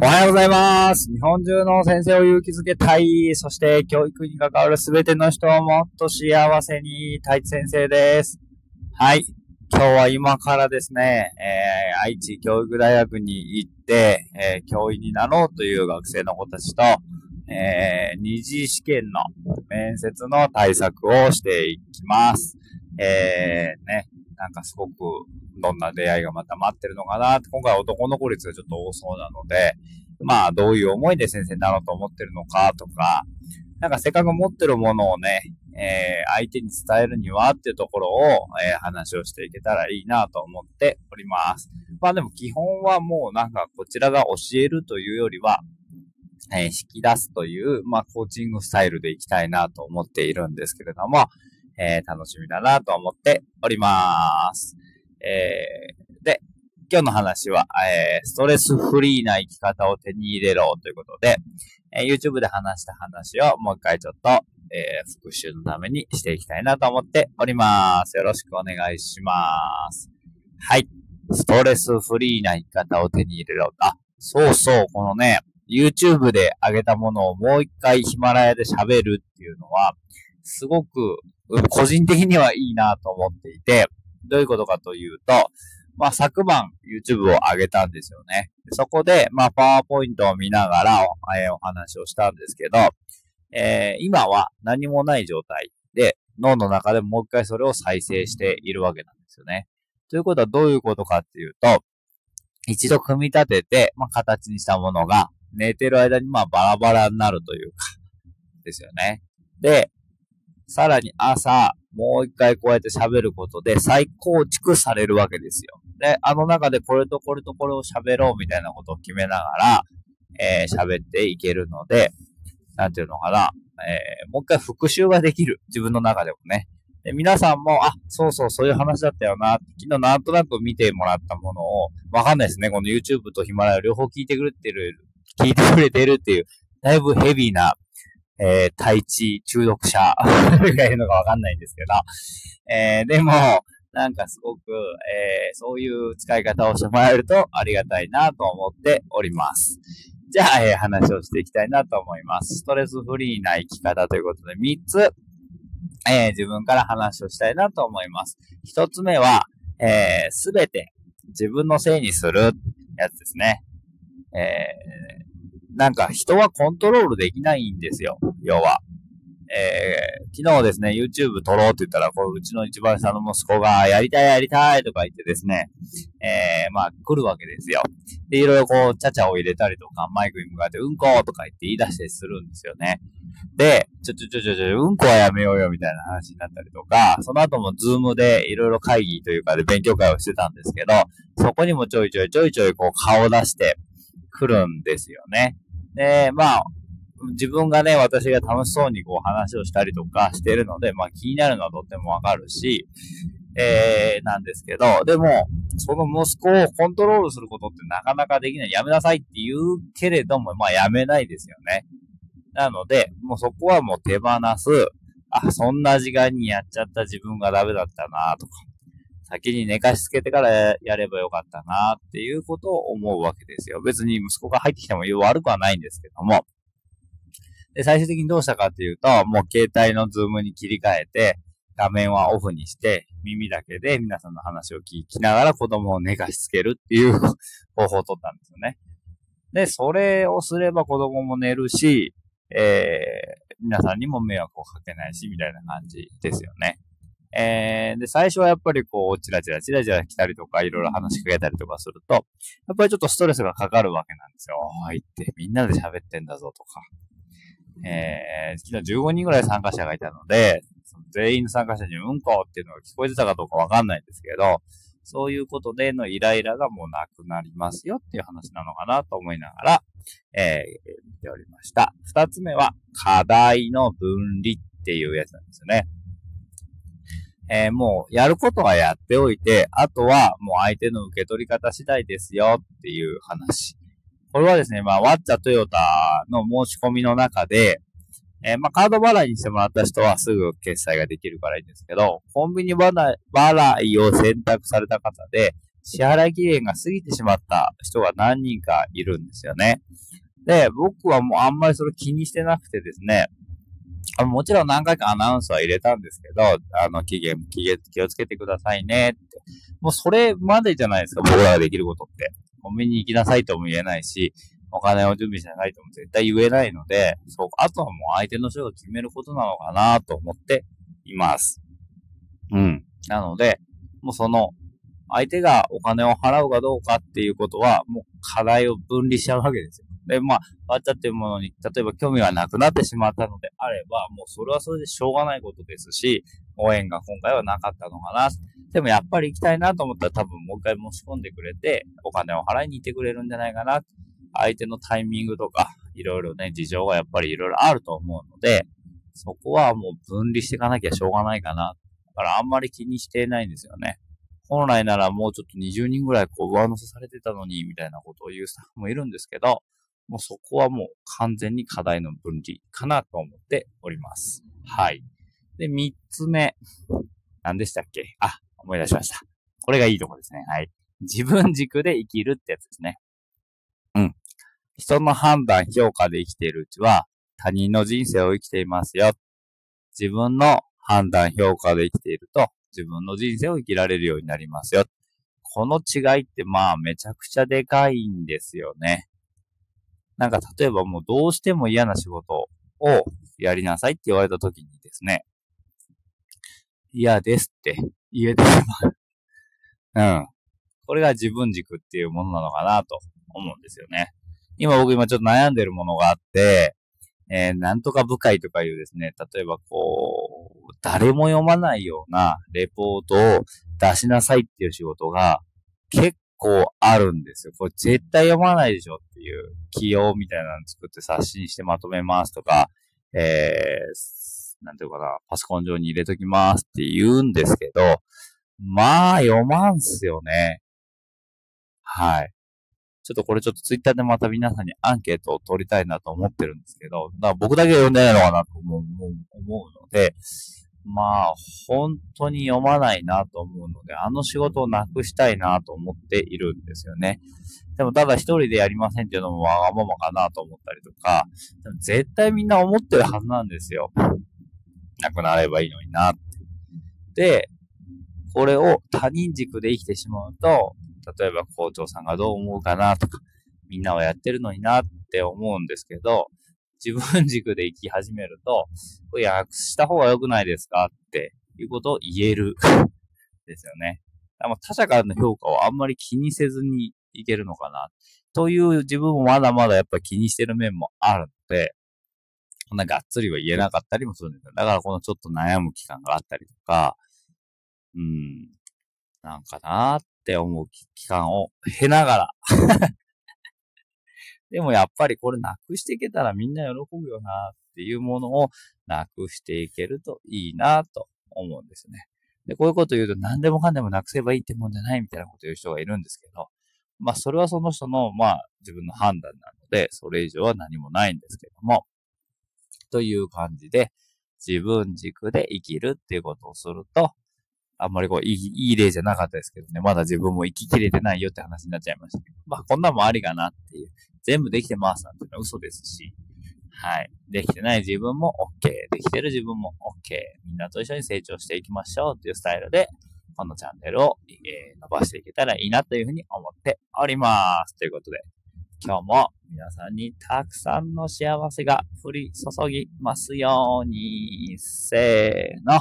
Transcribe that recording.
おはようございます。日本中の先生を勇気づけたい。そして教育に関わるすべての人をもっと幸せに。太一先生です。はい。今日は今からですね、愛知教育大学に行って、教員になろうという学生の子たちと、二次試験の面接の対策をしていきます。なんかすごくどんな出会いがまた待ってるのかなって、今回男の子率がちょっと多そうなので、まあどういう思いで先生になろうと思ってるのかとか、なんかせっかく持ってるものをね、相手に伝えるにはっていうところを、話をしていけたらいいなと思っております。まあでも基本はもうなんかこちらが教えるというよりは、引き出すという、まあコーチングスタイルでいきたいなと思っているんですけれども、楽しみだなと思っております。で、今日の話は、ストレスフリーな生き方を手に入れろということで、YouTube で話した話をもう一回ちょっと、復習のためにしていきたいなと思っております。よろしくお願いします。はい。ストレスフリーな生き方を手に入れろ。あ、そうそう、このね、YouTube で上げたものをもう一回ヒマラヤで喋るっていうのは、すごく個人的にはいいなと思っていて、どういうことかというと、まあ昨晩 YouTube を上げたんですよね。そこでまあパワーポイントを見ながらお話をしたんですけど、今は何もない状態で脳の中でもう一回それを再生しているわけなんですよね。ということはどういうことかっていうと、一度組み立てて、まあ、形にしたものが寝てる間にまあバラバラになるというかですよね。で、さらに朝、もう一回こうやって喋ることで再構築されるわけですよ。で、あの中でこれとこれとこれを喋ろうみたいなことを決めながら、喋っていけるので、なんていうのかな、もう一回復習ができる。自分の中でもね。で、皆さんも、あ、そうそう、そういう話だったよな。昨日なんとなく見てもらったものを、わかんないですね。この YouTube とヒマラヤ両方聞いてくれてるっていう、だいぶヘビーな、体知中毒者がいるのかわかんないんですけど、でもなんかすごく、そういう使い方をしてもらえるとありがたいなと思っております。じゃあ、話をしていきたいなと思います。ストレスフリーな生き方ということで3つ、自分から話をしたいなと思います。1つ目はすべて自分のせいにするやつですね。なんか人はコントロールできないんですよ、要は。昨日ですね、YouTube 撮ろうって言ったら、こう、うちの一番下の息子が、やりたいとか言ってですね、まあ、来るわけですよ。で、いろいろこう、チャチャを入れたりとか、マイクに向かって、うんことか言って言い出したりするんですよね。で、ちょ、うんこはやめようよみたいな話になったりとか、その後も Zoom でいろいろ会議というかで勉強会をしてたんですけど、そこにもちょいちょいこう、顔を出して来るんですよね。で、まあ、自分がね、私が楽しそうにこう話をしたりとかしてるので、まあ気になるのはとってもわかるし、なんですけど、でも、その息子をコントロールすることってなかなかできない。やめなさいって言うけれども、まあやめないですよね。なので、もうそこはもう手放す。あ、そんな時間にやっちゃった自分がダメだったなとか、先に寝かしつけてからやればよかったなっていうことを思うわけですよ。別に息子が入ってきても悪くはないんですけども。で、最終的にどうしたかっていうと、もう携帯のズームに切り替えて、画面はオフにして、耳だけで皆さんの話を聞きながら子供を寝かしつけるっていう方法を取ったんですよね。で、それをすれば子供も寝るし、皆さんにも迷惑をかけないし、みたいな感じですよね。で、最初はやっぱりこう、チラチラ来たりとか、いろいろ話しかけたりとかすると、やっぱりちょっとストレスがかかるわけなんですよ。おーいって、みんなで喋ってんだぞとか。昨日15人ぐらい参加者がいたので、全員の参加者にうんこっていうのが聞こえてたかどうかわかんないんですけど、そういうことでのイライラがもうなくなりますよっていう話なのかなと思いながら、見ておりました。二つ目は、課題の分離っていうやつなんですよね。もうやることはやっておいて、あとはもう相手の受け取り方次第ですよっていう話。これはですね、まあワッチャトヨタの申し込みの中で、まあカード払いにしてもらった人はすぐ決済ができるからいいんですけど、コンビニ払いを選択された方で、支払期限が過ぎてしまった人が何人かいるんですよね。で、僕はもうあんまりそれ気にしてなくてですね、もちろん何回かアナウンスは入れたんですけど、期限気をつけてくださいねって。もうそれまでじゃないですか、僕らができることって。コンビニに行きなさいとも言えないし、お金を準備しなさいとも絶対言えないので、そう、あとはもう相手の人が決めることなのかなと思っています。うん。なので、もうその、相手がお金を払うかどうかっていうことは、もう課題を分離しちゃうわけですよ。で、まあ、バッチャっていうものに、例えば興味がなくなってしまったのであれば、もうそれはそれでしょうがないことですし、応援が今回はなかったのかな。でもやっぱり行きたいなと思ったら多分もう一回申し込んでくれて、お金を払いに行ってくれるんじゃないかな。相手のタイミングとか、いろいろね、事情がやっぱりいろいろあると思うので、そこはもう分離していかなきゃしょうがないかな。だからあんまり気にしてないんですよね。本来ならもうちょっと20人ぐらい上乗せされてたのに、みたいなことを言うスタッフもいるんですけど、もうそこはもう完全に課題の分離かなと思っております。はい。で、3つ目。何でしたっけ？あ、思い出しました。これがいいとこですね。はい。自分軸で生きるってやつですね。うん。人の判断、評価で生きているうちは他人の人生を生きていますよ。自分の判断、評価で生きていると自分の人生を生きられるようになりますよ。この違いってまあめちゃくちゃでかいんですよね。なんか例えばもうどうしても嫌な仕事をやりなさいって言われた時にですね、嫌ですって言えてしまう。うん。これが自分軸っていうものなのかなと思うんですよね。僕今ちょっと悩んでるものがあって、なんとか部会とかいうですね、例えば誰も読まないようなレポートを出しなさいっていう仕事が結構あるんですよ。これ絶対読まないでしょっていう起用みたいなの作って刷新してまとめますとか、なんていうかな、パソコン上に入れときますって言うんですけど、まあ読まんすよね。はい。これツイッターでまた皆さんにアンケートを取りたいなと思ってるんですけど、だから僕だけ読んでないのかなと思うので、まあ本当に読まないなと思うので、あの仕事をなくしたいなと思っているんですよね。でもただ一人でやりませんっていうのもわがままかなと思ったりとか、でも絶対みんな思ってるはずなんですよ。なくなればいいのになって。で、これを他人軸で生きてしまうと、例えば校長さんがどう思うかなとか、みんなはやってるのになって思うんですけど、自分軸で生き始めると、これ訳した方が良くないですかっていうことを言えるですよね。他者からの評価をあんまり気にせずにいけるのかなという自分もまだまだやっぱり気にしてる面もあるので、こんながっつりは言えなかったりもするんですよ。だからこのちょっと悩む期間があったりとか、なんかなーって思う期間を経ながら。でもやっぱりこれなくしていけたらみんな喜ぶよなっていうものをなくしていけるといいなと思うんですね。で、こういうこと言うと何でもかんでもなくせばいいってもんじゃないみたいなこと言う人がいるんですけど、まあそれはその人の自分の判断なので、それ以上は何もないんですけども、という感じで自分軸で生きるっていうことをすると、あんまりいい例じゃなかったですけどね。まだ自分も生ききれてないよって話になっちゃいましたけど。まあ、こんなもありかなっていう。全部できてますなんていうのは嘘ですし。はい。できてない自分も OK。できてる自分も OK。みんなと一緒に成長していきましょうっていうスタイルで、このチャンネルを、伸ばしていけたらいいなというふうに思っております。ということで、今日も皆さんにたくさんの幸せが降り注ぎますように。せーの。